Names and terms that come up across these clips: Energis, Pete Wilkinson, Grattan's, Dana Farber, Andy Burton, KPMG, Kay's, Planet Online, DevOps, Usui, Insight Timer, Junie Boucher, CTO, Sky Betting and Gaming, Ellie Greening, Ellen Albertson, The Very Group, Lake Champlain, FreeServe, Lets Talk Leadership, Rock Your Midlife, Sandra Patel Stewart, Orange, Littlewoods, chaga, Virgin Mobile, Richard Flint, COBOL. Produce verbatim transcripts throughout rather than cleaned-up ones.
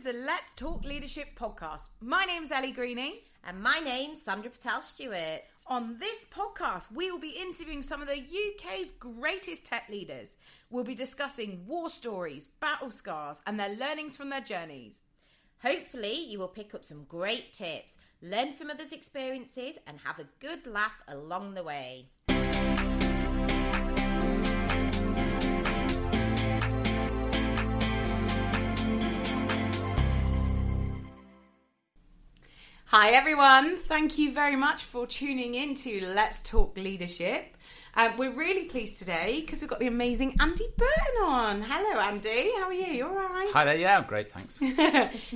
is the Let's Talk Leadership podcast. My name's Ellie Greening. And my name's Sandra Patel Stewart. On this podcast, we will be interviewing some of the U K's greatest tech leaders. We'll be discussing war stories, battle scars, and their learnings from their journeys. Hopefully, you will pick up some great tips, learn from others' experiences, and have a good laugh along the way. Hi everyone, thank you very much for tuning in to Let's Talk Leadership. Uh, we're really pleased today because we've got the amazing Andy Burton on. Hello Andy, how are you? You all right? Hi there, yeah, I'm great, thanks.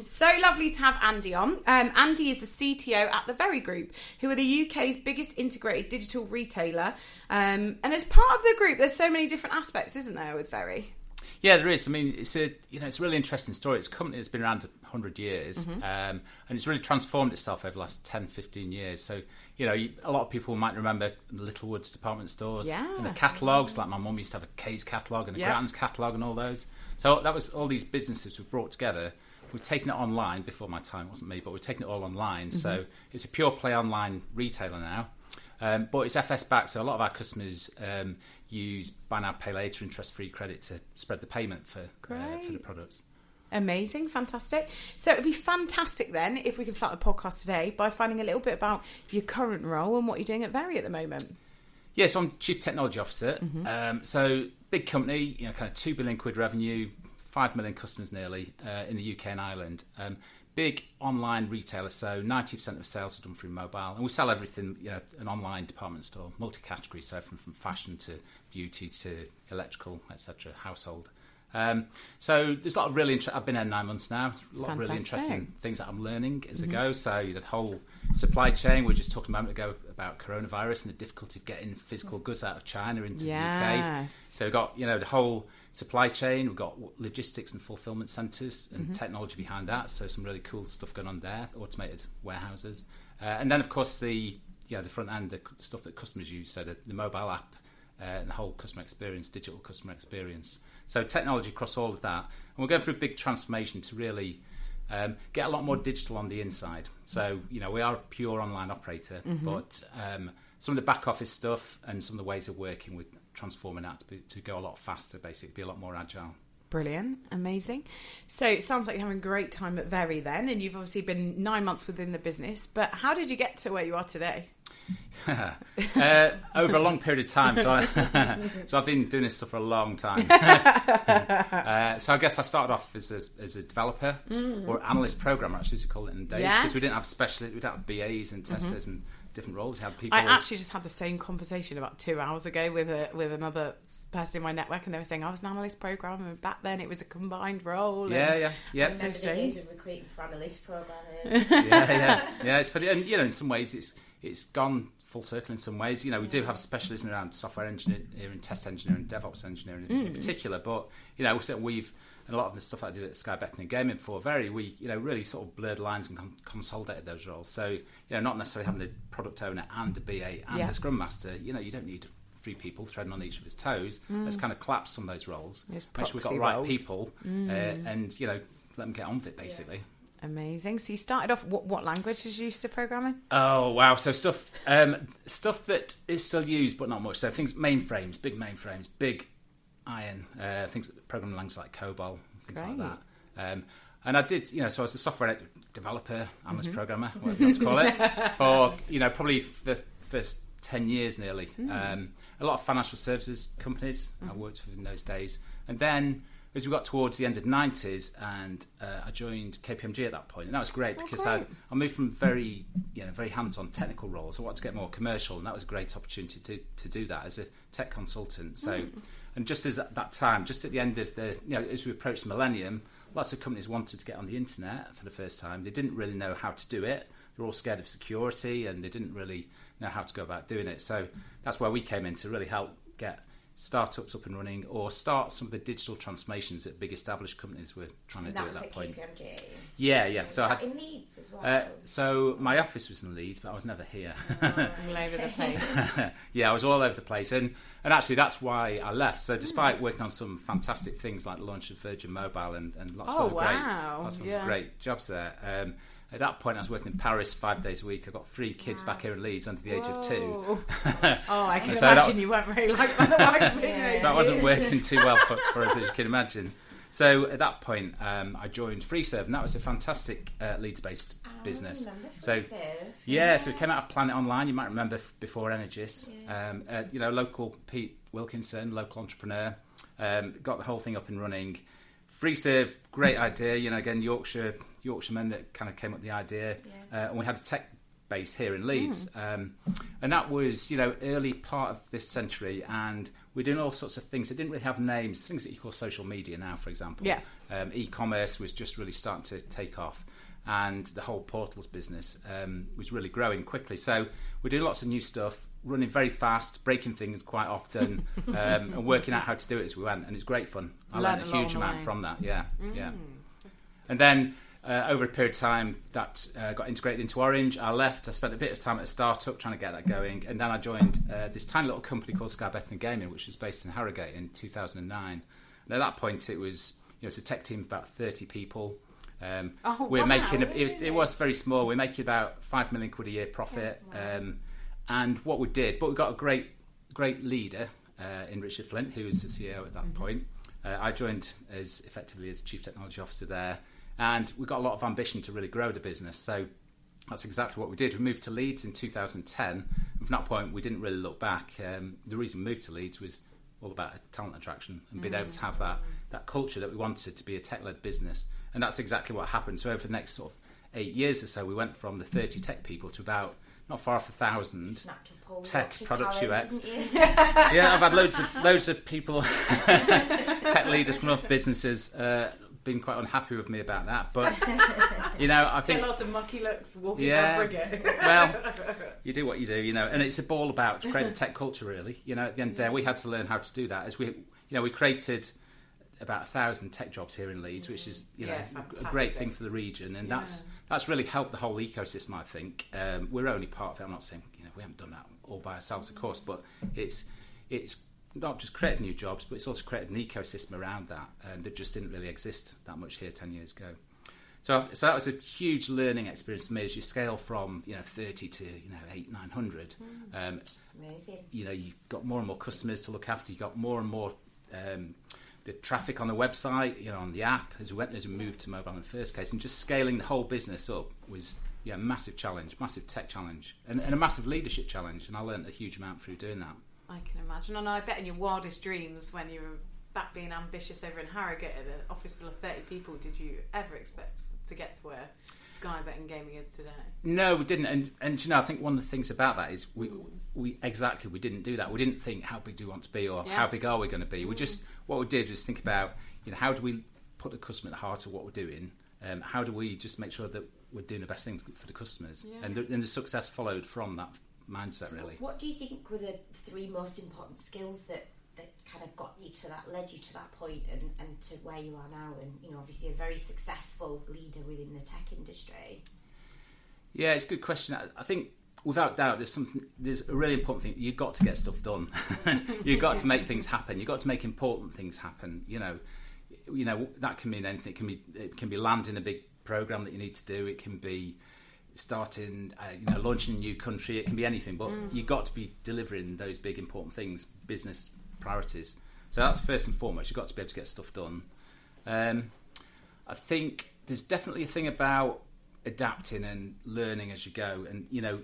So lovely to have Andy on. Um, Andy is the C T O at The Very Group, who are the U K's biggest integrated digital retailer. Um, and as part of the group, there's so many different aspects, isn't there, with Very? Yeah, there is. I mean, it's a you know it's a really interesting story. It's a company that's been around one hundred years, mm-hmm. um, and it's really transformed itself over the last ten, fifteen years. So, you know, you, a lot of people might remember Littlewoods department stores yeah. and the catalogues. Like my mum used to have a Kay's catalogue and a yeah. Grattan's catalogue and all those. So that was all these businesses were brought together. We've taken it online. Before my time, it wasn't me, but we've taken it all online. Mm-hmm. So it's a pure play online retailer now. Um, but it's F S backed, so a lot of our customers um, use buy now, pay later, interest-free credit to spread the payment for uh, for the products. Amazing, fantastic. So it'd be fantastic then if we can start the podcast today by finding a little bit about your current role and what you're doing at Very at the moment. Yeah, so I'm Chief Technology Officer. Mm-hmm. Um, so big company, you know, kind of two billion quid revenue, five million customers nearly uh, in the U K and Ireland. Um, Big online retailer, so ninety percent of sales are done through mobile. And we sell everything, you know, an online department store, multi-category, so from, from fashion to beauty to electrical, et cetera, household. Um, so there's a lot of really interesting... I've been there nine months now. A lot Fantastic. of really interesting things that I'm learning as mm-hmm. I go. So the whole supply chain, we were just talking a moment ago about coronavirus and the difficulty of getting physical goods out of China into yeah. the U K. So we've got, you know, the whole... supply chain, we've got logistics and fulfillment centres and mm-hmm. technology behind that, so some really cool stuff going on there, automated warehouses. Uh, and then, of course, the yeah the front end, the stuff that customers use, so the, the mobile app uh, and the whole customer experience, digital customer experience. So technology across all of that. And we're going through a big transformation to really um, get a lot more digital on the inside. So, you know, we are a pure online operator, mm-hmm. but um, some of the back office stuff and some of the ways of working with transforming that to, be, to go a lot faster, basically be a lot more agile. Brilliant, amazing. So it sounds like you're having a great time at Very then, and you've obviously been nine months within the business, but how did you get to where you are today? uh, over a long period of time, so, I, so I've been doing this stuff for a long time. uh, so I guess I started off as a, as a developer mm. or analyst programmer, actually, as we call it in the days, because yes. we didn't have specialists, we didn't have B As and testers mm-hmm. and different roles. How people I actually just had the same conversation about two hours ago with a, with another person in my network, and they were saying I was an analyst programmer, and back then it was a combined role. Yeah, yeah, yeah. So strange. Recruiting for analyst programmers. yeah, yeah, yeah. It's funny, and you know, in some ways, it's it's gone full circle. In some ways, you know, we do have specialism around software engineering, test engineering, DevOps engineering mm. in particular. But you know, so we've and a lot of the stuff I did at Sky Betting and Gaming before Very, we you know really sort of blurred lines and con- consolidated those roles. So you know, not necessarily having a product owner and a B A and yeah. a Scrum Master. You know, you don't need three people treading on each of his toes. Mm. Let's kind of collapse some of those roles. Make sure we've got the right roles. people, mm. uh, and you know, let them get on with it basically. Yeah. Amazing. So you started off. What, what language did you use to programming? Oh wow! So stuff, um, stuff that is still used but not much. So things, mainframes, big mainframes, big. Iron, uh, things, programming languages like COBOL, things Great. like that. Um, and I did, you know, so I was a software developer, analyst mm-hmm. programmer, whatever you want to call it, for, you know, probably the first ten years nearly. Mm. Um, a lot of financial services companies mm. I worked with in those days. And then as we got towards the end of the nineties, and uh, I joined K P M G at that point, and that was great oh, because great. I, I moved from very, you know, very hands-on technical roles. I wanted to get more commercial, and that was a great opportunity to to do that as a tech consultant. So. Mm. And just as at that time, just at the end of the, you know, as we approached millennium, lots of companies wanted to get on the internet for the first time. They didn't really know how to do it. They were all scared of security, and they didn't really know how to go about doing it. So that's where we came in to really help get startups up and running, or start some of the digital transformations that big established companies were trying and to do at that point. That was at K P M G. Yeah, yeah. So I, in Leeds as well? Uh, so my office was in Leeds, but I was never here. Oh, all over the place. Yeah, I was all over the place. And and actually that's why I left. So despite mm. working on some fantastic things like the launch of Virgin Mobile and, and lots, oh, of wow. great, lots of yeah. great jobs there, um, at that point, I was working in Paris five days a week. I've got three kids wow. back here in Leeds under the Whoa. age of two. Oh, I can so imagine that, you weren't very like that. Yeah. That wasn't working too well for, for us, as you can imagine. So at that point, um, I joined FreeServe, and that was a fantastic uh, Leeds-based oh, business. I remember FreeServe. So, yeah, yeah, so we came out of Planet Online. You might remember before Energis. Yeah. Um, uh, you know, local Pete Wilkinson, local entrepreneur, um, got the whole thing up and running. FreeServe, great idea. You know, again, Yorkshire... Yorkshiremen that kind of came up with the idea, yeah. uh, and we had a tech base here in Leeds, mm. um, and that was, you know, early part of this century, and we're doing all sorts of things that didn't really have names, things that you call social media now, for example. Yeah. Um, e-commerce was just really starting to take off, and the whole portals business um, was really growing quickly. So we're doing lots of new stuff, running very fast, breaking things quite often, um, and working out how to do it as we went, and it's great fun. I learned a huge amount from that, yeah, mm. yeah. And then... Uh, over a period of time, that uh, got integrated into Orange. I left. I spent a bit of time at a startup trying to get that going, and then I joined uh, this tiny little company called Sky Betting and Gaming, which was based in Harrogate in two thousand nine. And at that point, it was you know it's a tech team of about thirty people. Um, oh, we're wow, making a, it, was, it was very small. We're making about five million quid a year profit. Yeah, wow. um, and what we did, but we got a great, great leader uh, in Richard Flint, who was the C E O at that mm-hmm. point. Uh, I joined as effectively as Chief Technology Officer there. And we got a lot of ambition to really grow the business. So that's exactly what we did. We moved to Leeds in two thousand ten. And from that point, we didn't really look back. Um, the reason we moved to Leeds was all about talent attraction and being mm. able to have that, that culture that we wanted to be a tech-led business. And that's exactly what happened. So over the next sort of eight years or so, we went from the thirty tech people to about... not far off a thousand tech product talent, U X. Yeah, I've had loads of loads of people, tech leaders from other businesses, uh, been quite unhappy with me about that. But you know, I think yeah, lots of mucky looks walking yeah, around Brigade. Well, you do what you do, you know, and it's all about creating a tech culture, really. You know, at the end of the day, we had to learn how to do that. As we, you know, we created about a thousand tech jobs here in Leeds, which is you know yeah, a great thing for the region, and yeah. that's. That's really helped the whole ecosystem, I think. Um, we're only part of it. I'm not saying you know we haven't done that all by ourselves, of course, but it's it's not just created new jobs, but it's also created an ecosystem around that um, that just didn't really exist that much here ten years ago. So, so that was a huge learning experience for me. As you scale from you know thirty to you know eight nine hundred, mm, um, amazing. You know you've got more and more customers to look after. You got more and more. Um, The traffic on the website, you know, on the app, as we went as we moved to mobile in the first case, and just scaling the whole business up was yeah, a massive challenge, massive tech challenge, and, and a massive leadership challenge. And I learned a huge amount through doing that. I can imagine, and I bet in your wildest dreams, when you were back being ambitious over in Harrogate at an office full of thirty people, did you ever expect to get to where Sky Betting Gaming is today? No, we didn't, and and you know, I think one of the things about that is we we exactly we didn't do that. We didn't think how big do we want to be or yeah. how big are we going to be. We just what we did was think about you know how do we put the customer at the heart of what we're doing. Um, how do we just make sure that we're doing the best thing for the customers, yeah. and the, and the success followed from that mindset. So really, what do you think were the three most important skills that? that kind of got you to that, led you to that point and, and to where you are now, and you know obviously a very successful leader within the tech industry? Yeah, it's a good question. I, I think without doubt there's something, there's a really important thing. You've got to get stuff done. You've got to make things happen. You've got to make important things happen. You know, you know that can mean anything. It can be it can be landing a big program that you need to do. It can be starting, uh, you know, launching a new country. It can be anything. But mm. you've got to be delivering those big important things, business. Priorities. So that's first and foremost. You've got to be able to get stuff done. Um, I think there's definitely a thing about adapting and learning as you go. And, you know,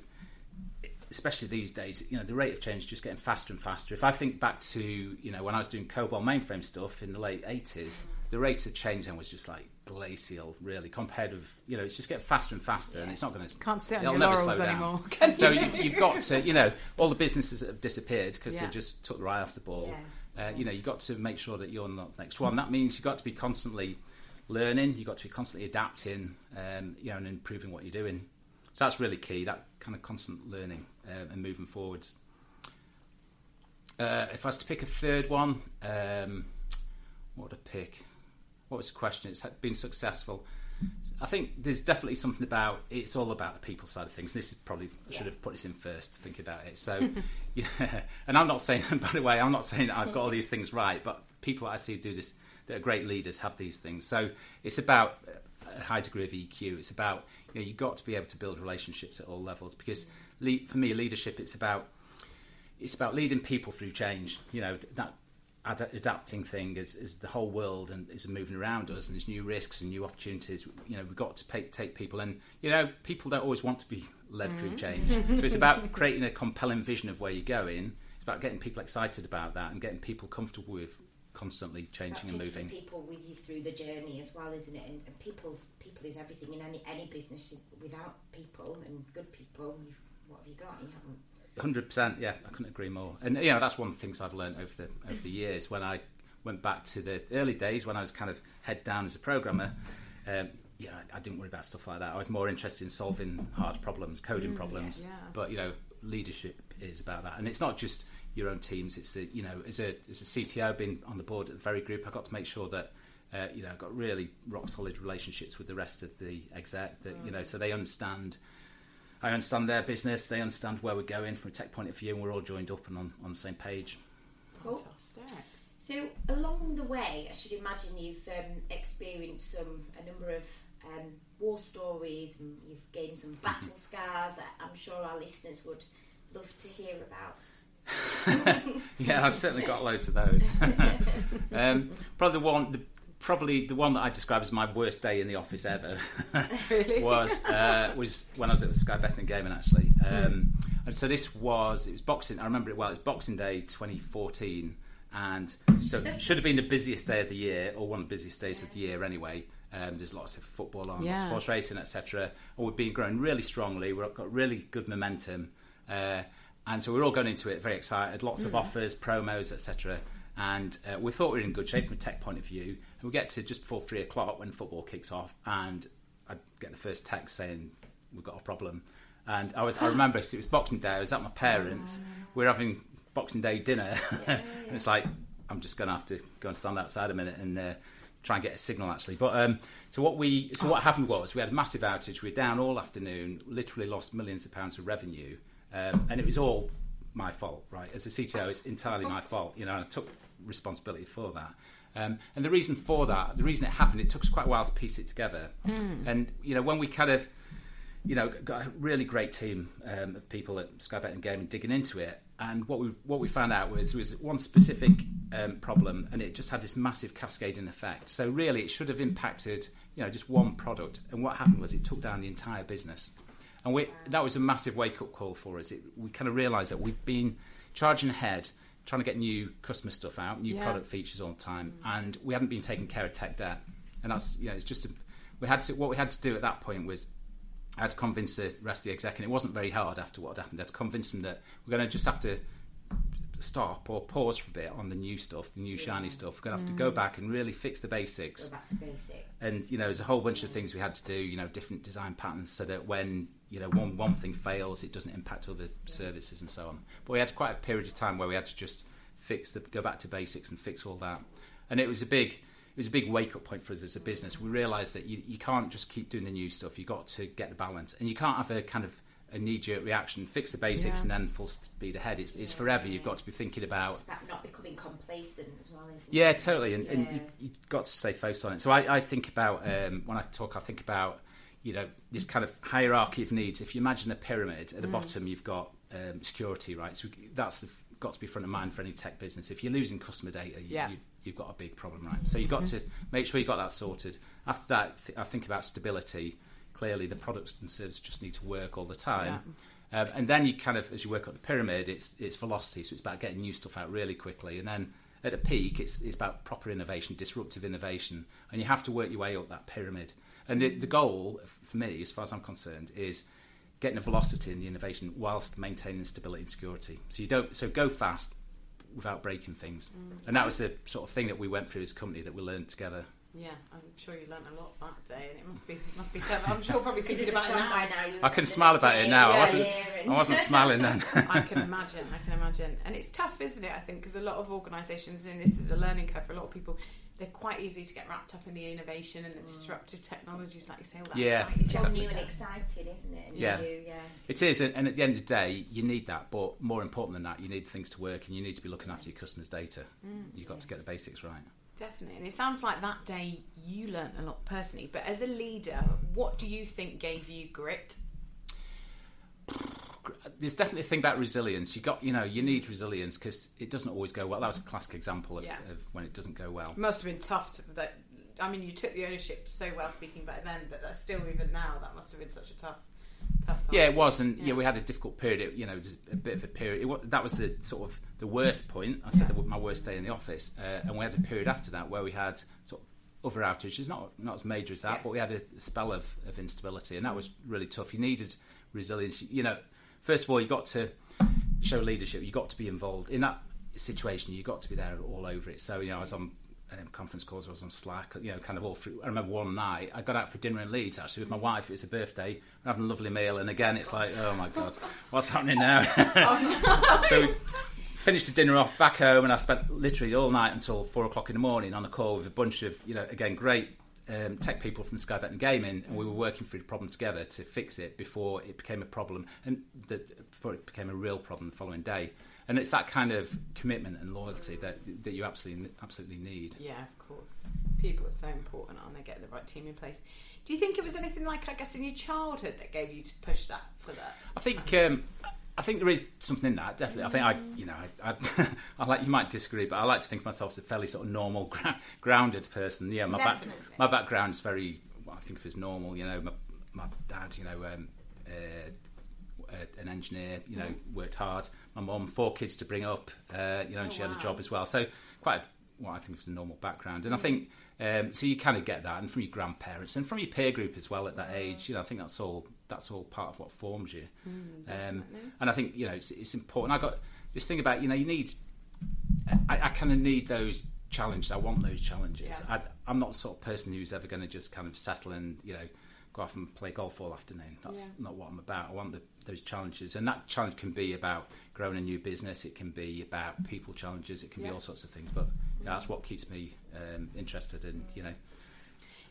especially these days, you know, the rate of change is just getting faster and faster. If I think back to, you know, when I was doing COBOL mainframe stuff in the late eighties, the rate of change then was just like glacial, really, compared with, you know, it's just getting faster and faster, yeah. and it's not going to... Can't sit on your laurels anymore, can you? So you, you've got to, you know, all the businesses that have disappeared because yeah. they just took their eye off the ball, yeah. Uh, yeah. you know, you've got to make sure that you're not the next one. That means you've got to be constantly learning, you've got to be constantly adapting, um, you know, and improving what you're doing. So that's really key, that kind of constant learning uh, and moving forwards. Uh, if I was to pick a third one, um, what would I pick? What was the question? It's been successful. I think there's definitely something about, it's all about the people side of things. This is probably, I should have put this in first, thinking about it. So, yeah. And I'm not saying, by the way, I'm not saying that I've got all these things right, but people that I see do this, that are great leaders, have these things. So it's about a high degree of E Q. It's about, you know, you've got to be able to build relationships at all levels, because le- for me, leadership, it's about, it's about leading people through change, you know, that Ad- adapting thing as, as the whole world and is moving around us, and there's new risks and new opportunities. You know, we've got to pay, take people, and you know, people don't always want to be led mm. through change. So it's about creating a compelling vision of where you're going. It's about getting people excited about that and getting people comfortable with constantly changing and moving. People with you through the journey as well, isn't it? And, and people's people is everything in any any business. Without people and good people, you've, what have you got? You haven't. one hundred percent, yeah, I couldn't agree more. And, you know, that's one of the things I've learned over the over the years. When I went back to the early days when I was kind of head down as a programmer, um, yeah, I, I didn't worry about stuff like that. I was more interested in solving hard problems, coding mm, problems. Yeah, yeah. But, you know, leadership is about that. And it's not just your own teams. It's the, you know, as a as a C T O, being on the board at the Very Group, I got to make sure that, uh, you know, I got really rock-solid relationships with the rest of the exec, that, you know, so they understand... I understand their business, they understand where we're going from a tech point of view, and we're all joined up and on, on the same page. Cool. Fantastic. So along the way, I should imagine you've um, experienced some a number of um, war stories, and you've gained some battle scars that I'm sure our listeners would love to hear about. Yeah, I've certainly got loads of those. um, probably the one... The, Probably the one that I describe as my worst day in the office ever was uh, was when I was at the Sky Betting and Gaming, actually. Um, and so this was, it was Boxing, I remember it well, it was Boxing Day twenty fourteen. And so it should have been the busiest day of the year, or one of the busiest days of the year anyway. Um, there's lots of football on, yeah. sports racing, et cetera. And we've been growing really strongly, we've got really good momentum. Uh, and so we were all going into it very excited, lots of mm. offers, promos, et cetera. And uh, we thought we were in good shape from a tech point of view. And we get to just before three o'clock when football kicks off, and I get the first text saying we've got a problem. And I was—I remember it was Boxing Day. I was at my parents. We were having Boxing Day dinner, and it's like I'm just going to have to go and stand outside a minute and uh, try and get a signal actually. But um, so what we so what happened was we had a massive outage. We were down all afternoon. Literally lost millions of pounds of revenue, um, and it was all my fault, right? As a C T O, it's entirely my fault. You know, and I took responsibility for that. Um, and the reason for that, the reason it happened, it took us quite a while to piece it together. Mm. And, you know, when we kind of, you know, got a really great team um, of people at Sky Bet and Gaming digging into it, and what we what we found out was there was one specific um, problem, and it just had this massive cascading effect. So really, it should have impacted, you know, just one product. And what happened was it took down the entire business. And we that was a massive wake-up call for us. It, we kind of realised that we've been charging ahead, trying to get new customer stuff out, new yeah. product features all the time, mm. and we hadn't been taking care of tech debt. And that's, you know, it's just a, we had to what we had to do at that point was I had to convince the rest of the exec, and it wasn't very hard after what had happened. I had to convince them that we're going to just have to stop or pause for a bit on the new stuff, the new yeah. shiny stuff. We're going to have mm. to go back and really fix the basics. Go back to basics. And you know, there's a whole bunch yeah. of things we had to do. You know, different design patterns so that when you know, one, one thing fails, it doesn't impact other yeah. services and so on. But we had quite a period of time where we had to just fix the go back to basics and fix all that. And it was a big it was a big wake up point for us as a business. We realised that you, you can't just keep doing the new stuff. You've got to get the balance, and you can't have a kind of a knee jerk reaction, fix the basics, yeah. and then full speed ahead. It's, yeah. it's forever. You've got to be thinking about, it's about not becoming complacent as well. Isn't yeah, it? totally. And, yeah. and you, you've got to stay focused on it. So I, I think about um, when I talk, I think about. You know, this kind of hierarchy of needs. If you imagine a pyramid, at the mm. bottom you've got um, security, right? So that's got to be front of mind for any tech business. If you're losing customer data, you, yeah. you, you've got a big problem, right? So you've got mm-hmm. to make sure you've got that sorted. After that, th- I think about stability. Clearly, the products and services just need to work all the time. Yeah. Um, and then you kind of, as you work up the pyramid, it's it's velocity. So it's about getting new stuff out really quickly. And then at a peak, it's it's about proper innovation, disruptive innovation. And you have to work your way up that pyramid. And the, the goal, for me, as far as I'm concerned, is getting a velocity in the innovation whilst maintaining stability and security. So you don't, so go fast without breaking things. Mm. And that was the sort of thing that we went through as a company that we learned together. Yeah, I'm sure you learnt a lot that day, and it must be must be tough. I'm sure probably thinking about it now. By now I can smile about it now. I wasn't. I wasn't smiling then. I can imagine. I can imagine, and it's tough, isn't it? I think because a lot of organisations, and this is a learning curve for a lot of people, they're quite easy to get wrapped up in the innovation and the disruptive technologies, like you say. All that yeah, exciting. It's all new and exciting, isn't it? And yeah. You do, yeah, it is. And at the end of the day, you need that. But more important than that, you need things to work, and you need to be looking after your customers' data. Mm, You've got yeah. to get the basics right. Definitely, and it sounds like that day you learnt a lot personally, but as a leader, what do you think gave you grit? There's definitely a thing about resilience. You got, you know, you need resilience because it doesn't always go well. That was a classic example of, yeah. of when it doesn't go well. It must have been tough to, that, I mean, you took the ownership so well speaking back then, but that's still even now, that must have been such a tough Tough time. Yeah, it was, and yeah. yeah, we had a difficult period. It, you know, just a bit of a period. It was, that was the sort of the worst point. I said that was my worst day in the office, uh, and we had a period after that where we had sort of other outages, not not as major as that, yeah. but we had a spell of, of instability, and that was really tough. You needed resilience. You know, first of all, you got to show leadership. You got to be involved in that situation. You got to be there all over it. So, you know, I was on Um, conference calls, I was on Slack, you know, kind of all through. I remember one night I got out for dinner in Leeds actually with my wife. It was her birthday. We're having a lovely meal, and again it's like, oh my god, what's happening now? Oh, no. So we finished the dinner off back home, and I spent literally all night until four o'clock in the morning on a call with a bunch of, you know, again great um, tech people from Sky Betting and Gaming, and we were working through the problem together to fix it before it became a problem, and the, before it became a real problem the following day. And it's that kind of commitment and loyalty that that you absolutely absolutely need. Yeah, of course. People are so important, aren't they? Getting the right team in place. Do you think it was anything like, I guess, in your childhood that gave you to push that for that? I think um, I think there is something in that, definitely. Mm. I think I, you know, I, I, I like you might disagree, but I like to think of myself as a fairly sort of normal, gra- grounded person. Yeah, my back, my background is very, well, I think of as normal. You know, my my dad, you know, um, uh, an engineer, you know, mm. worked hard. My mum, four kids to bring up, uh, you know, and oh, she wow. had a job as well. So quite what well, I think was a normal background. And I think, um, so you kind of get that, and from your grandparents and from your peer group as well at that yeah. age, you know, I think that's all that's all part of what forms you. Mm, um, and I think, you know, it's, it's important. I got this thing about, you know, you need, I, I kind of need those challenges. I want those challenges. Yeah. I, I'm not the sort of person who's ever going to just kind of settle and, you know, go off and play golf all afternoon. That's yeah. not what I'm about. I want the, those challenges, and that challenge can be about growing a new business, it can be about people challenges, it can yeah. be all sorts of things, but you know, that's what keeps me um, interested in, you know.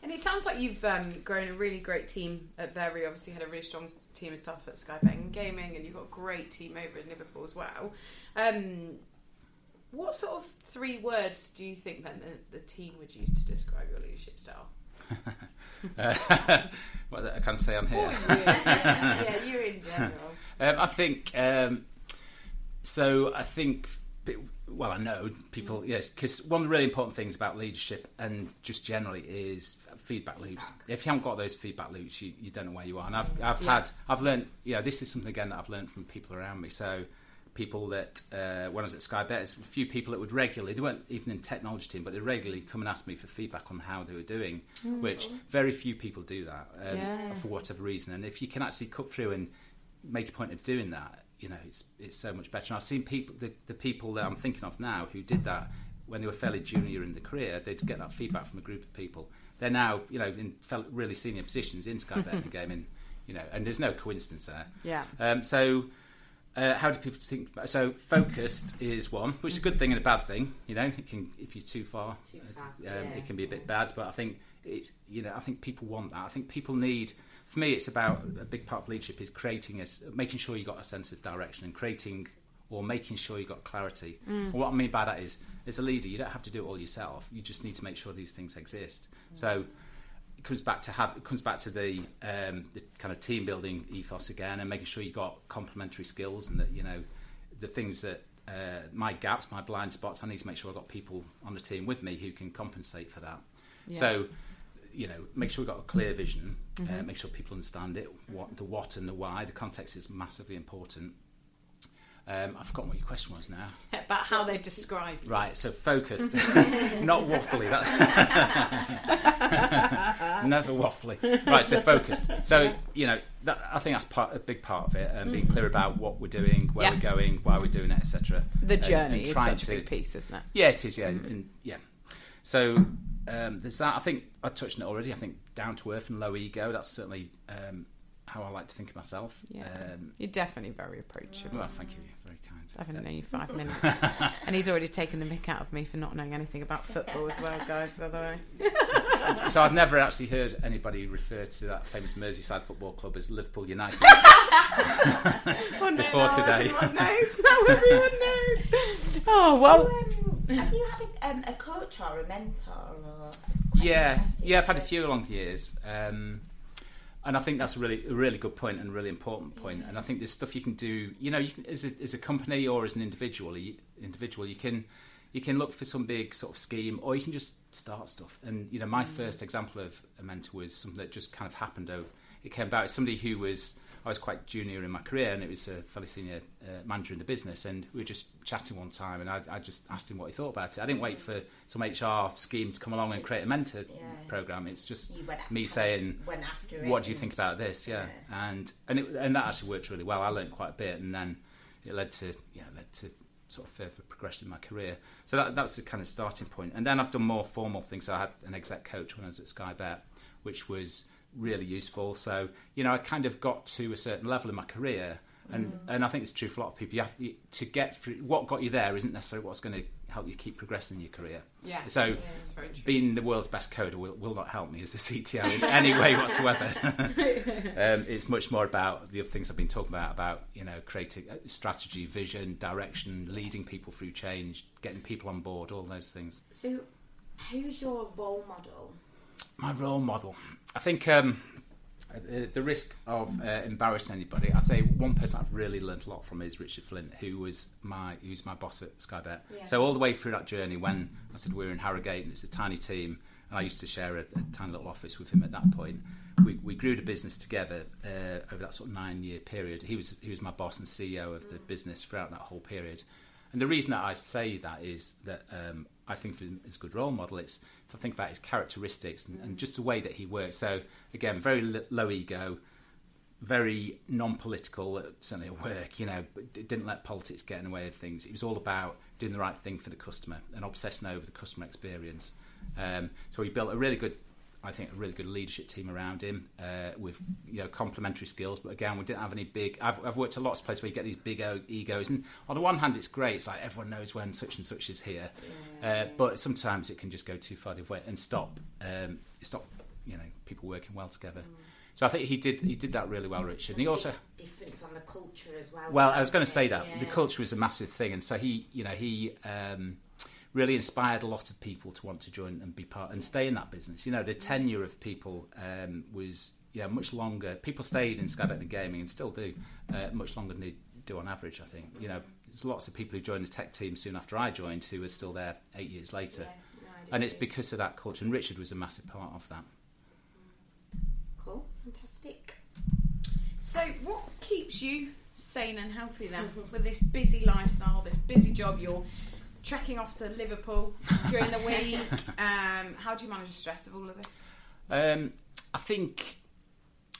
And it sounds like you've um, grown a really great team at Very. Obviously had a really strong team of staff at Sky Betting and Gaming, and you've got a great team over in Liverpool as well. Um, what sort of three words do you think that the, the team would use to describe your leadership style? uh, what I can say on here. Oh, yeah. yeah, you're in general. Um, I think, um, so I think, well, I know people, yes, because one of the really important things about leadership and just generally is feedback loops. If you haven't got those feedback loops, you, you don't know where you are. And I've, I've yeah. had, I've learned, you know, this is something again that I've learned from people around me. So people that, uh, when I was at Sky Bet, there's a few people that would regularly, they weren't even in the technology team, but they'd regularly come and ask me for feedback on how they were doing, mm. which very few people do that, um, yeah. for whatever reason. And if you can actually cut through and make a point of doing that, you know, it's it's so much better. And I've seen people, the, the people that I'm thinking of now who did that when they were fairly junior in the career, they'd get that feedback from a group of people. They're now, you know, in really senior positions in Sky Bet and Gaming, you know, and there's no coincidence there. Yeah. Um, so... Uh, how do people think? So focused is one, which is a good thing and a bad thing. You know, it can if you're too far, too far um, yeah. it can be a bit bad. But I think it's, you know, I think people want that. I think people need. For me, it's about a big part of leadership is creating a, making sure you got a sense of direction and creating or making sure you got clarity. Mm. And what I mean by that is, as a leader, you don't have to do it all yourself. You just need to make sure these things exist. Mm. So. It comes back to have. It comes back to the, um, the kind of team building ethos again, and making sure you got complementary skills, and that, you know, the things that uh, my gaps, my blind spots. I need to make sure I got people on the team with me who can compensate for that. Yeah. So, you know, make sure we got a clear vision. Mm-hmm. Uh, make sure people understand it. What the what and the why. The context is massively important. Um, I've forgotten what your question was now. About how they describe you. Right, so focused. Not waffly. That's never waffly. Right, so focused. So, you know, that, I think that's part, a big part of it, um, being clear about what we're doing, where yeah. we're going, why we're doing it, et cetera. The journey and, and is such to, a big piece, isn't it? Yeah, it is, yeah. Mm-hmm. And, yeah. So, um, there's that. I think I touched on it already. I think down to earth and low ego. That's certainly um, how I like to think of myself. Yeah, um, you're definitely very approachable. Well, thank you. Very kind. I've known you five minutes, and he's already taken the mick out of me for not knowing anything about football as well, guys. By the way. So I've never actually heard anybody refer to that famous Merseyside Football Club as Liverpool United well, no, before no, today. Everyone knows. Now everyone knows. Oh well. Have you had a, um, a coach or a mentor? Or yeah, yeah, I've had a few along the years, um, and I think that's a really, a really good point and a really important point. Yeah. And I think there's stuff you can do. You know, you can, as a, as a company or as an individual, you, individual, you can you can look for some big sort of scheme, or you can just start stuff. And you know, my mm-hmm. first example of a mentor was something that just kind of happened. Over it came about. It's somebody who was I was quite junior in my career, and it was a fairly senior uh, manager in the business, and we were just chatting one time, and I, I just asked him what he thought about it. I didn't wait for some H R scheme to come along and create a mentor yeah. program. It's just me saying, it, what do you think about this? Yeah, yeah. and and it, and that actually worked really well. I learned quite a bit, and then it led to yeah led to sort of further progression in my career. So that that was the kind of starting point. And then I've done more formal things. So I had an exec coach when I was at Sky Bet, which was really useful. So you know, I kind of got to a certain level in my career, and mm. and I think it's true for a lot of people. You have you, to get through what got you there isn't necessarily what's going to help you keep progressing in your career. Yeah. So yeah, that's very true. Being the world's best coder will, will not help me as the C T O in any way whatsoever. um, it's much more about the other things I've been talking about about you know creating strategy, vision, direction, leading people through change, getting people on board, all those things. So, who's your role model? My role model. I think um, at the risk of uh, embarrassing anybody, I'd say one person I've really learnt a lot from is Richard Flint, who was my who's my boss at Sky Bet. Yeah. So all the way through that journey, when I said we were in Harrogate and it's a tiny team, and I used to share a, a tiny little office with him at that point, we, we grew the business together uh, over that sort of nine-year period. He was he was my boss and C E O of the business throughout that whole period. And the reason that I say that is that um, I think for him as a good role model, it's if I think about his characteristics and, and just the way that he works. So again, very l- low ego, very non-political, certainly at work, you know, but it didn't let politics get in the way of things. It was all about doing the right thing for the customer and obsessing over the customer experience. Um, so he built a really good, I think, a really good leadership team around him uh, with, you know, complementary skills. But again, we didn't have any big... I've, I've worked a lot of places where you get these big egos. And on the one hand, it's great. It's like everyone knows when such and such is here. Yeah. Uh, but sometimes it can just go too far the other way and stop, um, stop, you know, people working well together. Mm. So I think he did he did that really well, Richard. And he also... difference on the culture as well. Well, I was going to say that. Yeah. The culture was a massive thing. And so he, you know, he... Um, really inspired a lot of people to want to join and be part and stay in that business. You know, the tenure of people um, was yeah much longer. People stayed in Sky Betting and Gaming and still do uh, much longer than they do on average, I think. You know, there's lots of people who joined the tech team soon after I joined who are still there eight years later. Yeah, no, and it's because of that culture. And Richard was a massive part of that. Cool. Fantastic. So what keeps you sane and healthy then with this busy lifestyle, this busy job you're... trekking off to Liverpool during the week. Um, how do you manage the stress of all of this? Um, I think,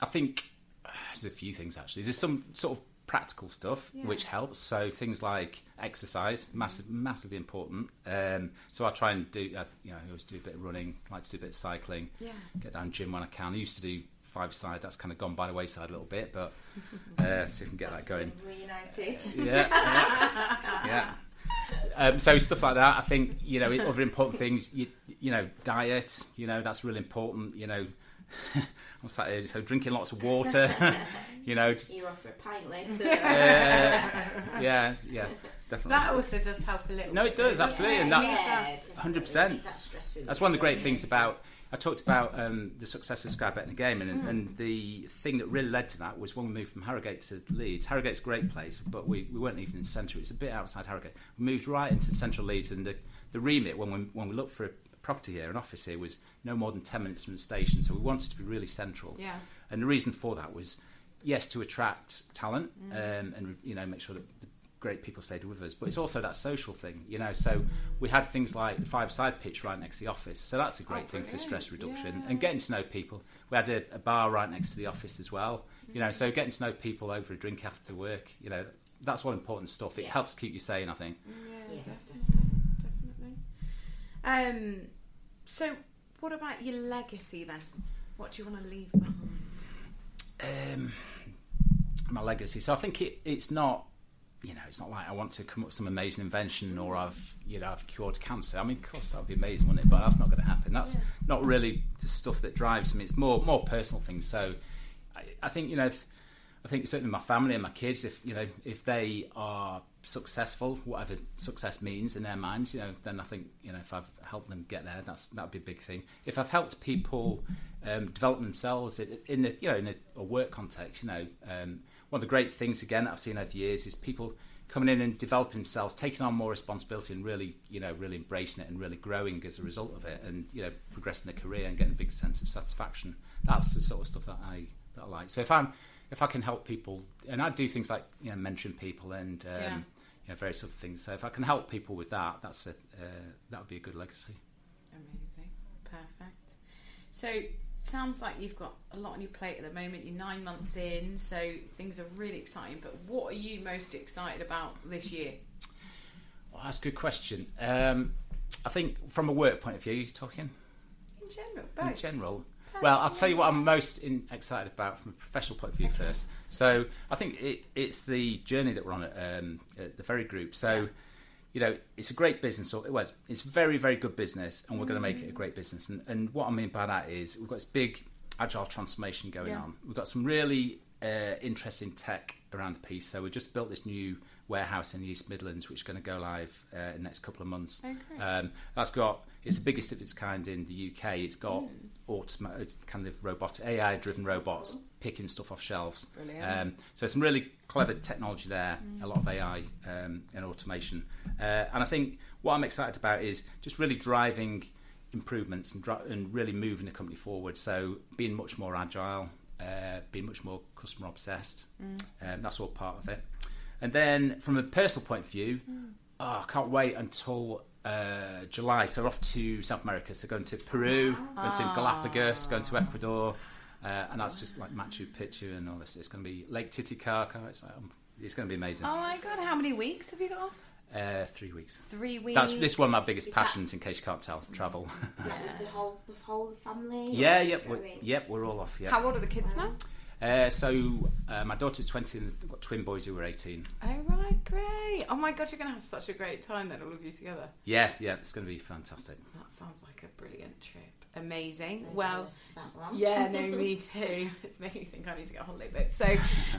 I think uh, there's a few things actually. There's some sort of practical stuff yeah. which helps. So things like exercise, massive, massively important. Um, so I try and do. I, you know, I always do a bit of running. Like to do a bit of cycling. Yeah. Get down gym when I can. I used to do five-a-side, that's kind of gone by the wayside a little bit, but uh, so you can get that's that going. Reunited. Yeah. Yeah. yeah. Um, so stuff like that. I think, you know, other important things, you, you know, diet, you know, that's really important, you know, what's that is? So drinking lots of water, you know. Just, you're off for a pint later. Uh, yeah, yeah, definitely. That also does help a little. No, it does, absolutely. Yeah, and that, yeah, one hundred percent. That's, that's one of the great things about, I talked about um, the success of Sky Bet and Gaming, and, mm. and the thing that really led to that was when we moved from Harrogate to Leeds. Harrogate's a great place, but we, we weren't even in the centre. It's a bit outside Harrogate. We moved right into central Leeds, and the, the remit when we, when we looked for a property here, an office here, was no more than ten minutes from the station. So we wanted to be really central. Yeah. And the reason for that was, yes, to attract talent mm. um, and you know make sure that the great people stayed with us, but it's also that social thing, you know. So we had things like the five-a-side pitch right next to the office, so that's a great oh, thing for stress reduction yeah. and getting to know people. We had a, a bar right next to the office as well, you know, so getting to know people over a drink after work, you know, that's all important stuff. It yeah. helps keep you sane, I think. Yeah, yeah. Definitely, definitely. Um, so What about your legacy then? What do you want to leave behind? Um, my legacy. So I think it, it's not, you know, it's not like I want to come up with some amazing invention or I've, you know, I've cured cancer. I mean, of course, that would be amazing, wouldn't it? But that's not going to happen. That's yeah. not really the stuff that drives me. It's more more personal things. So I, I think, you know, if, I think certainly my family and my kids, if, you know, if they are successful, whatever success means in their minds, you know, then I think, you know, if I've helped them get there, that's that'd be a big thing. If I've helped people um, develop themselves in the, you know, in a, a work context, you know, um, one of the great things, again, that I've seen over the years is people coming in and developing themselves, taking on more responsibility and really, you know, really embracing it and really growing as a result of it and, you know, progressing their career and getting a big sense of satisfaction. That's the sort of stuff that I that I like. So if I'm, if I can help people, and I do things like, you know, mentoring people and, um, yeah. you know, various other things. So if I can help people with that, that's a, uh, that would be a good legacy. Amazing. Perfect. So, sounds like you've got a lot on your plate at the moment. You're nine months in, so things are really exciting. But what are you most excited about this year? Well, that's a good question. Um, I think from a work point of view, he's talking? In general, both. In general. Personally. Well, I'll tell you what I'm most in, excited about from a professional point of view okay. first. So I think it, it's the journey that we're on at, um, at The Very Group. So, yeah. you know, it's a great business. It was. It's very, very good business, and we're going to make it a great business. And, and what I mean by that is we've got this big agile transformation going yeah. on. We've got some really uh, interesting tech around the piece. So we just built this new warehouse in the East Midlands, which is going to go live uh, in the next couple of months. Okay. Um, that's got... It's the biggest of its kind in the U K. It's got mm. automated, kind of robotic, A I-driven robots cool. picking stuff off shelves. Um, so some really clever technology there, mm. a lot of A I um, and automation. Uh, and I think what I'm excited about is just really driving improvements and, dri- and really moving the company forward. So being much more agile, uh, being much more customer-obsessed. Mm. Um, that's all part of it. And then from a personal point of view, mm. oh, I can't wait until... Uh, July, so we're off to South America, so going to Peru, wow. going to Galapagos, going to Ecuador, uh, and that's just like Machu Picchu and all this. It's going to be Lake Titicaca. It's, like, um, it's going to be amazing. Oh my God, how many weeks have you got off? Uh, three weeks. Three weeks. That's this one of my biggest is passions, that, in case you can't tell. Travel. Is that with the whole, the whole family? Yeah, yep, we're, yep, we're all off. Yeah. How old are the kids now? Uh, so uh, my daughter's twenty and I've got twin boys who are eighteen. Oh right, great. Oh my God, you're going to have such a great time then, all of you together. Yeah, yeah, it's going to be fantastic. That sounds like a brilliant trip. Amazing. No well, yeah, no, me too. It's making me think I need to get a holiday book. So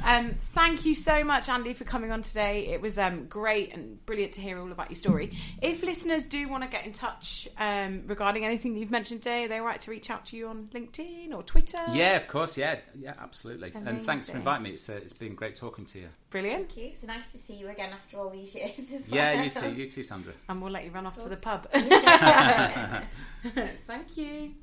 um, thank you so much, Andy, for coming on today. It was um, great and brilliant to hear all about your story. If listeners do want to get in touch um, regarding anything that you've mentioned today, are they right to reach out to you on LinkedIn or Twitter? Yeah, of course. Yeah, yeah, absolutely. Amazing. And thanks for inviting me. It's uh, It's been great talking to you. Brilliant. Thank you. It's nice to see you again after all these years as well. Yeah, you too. You too, Sandra. And we'll let you run off cool. to the pub. Thank you.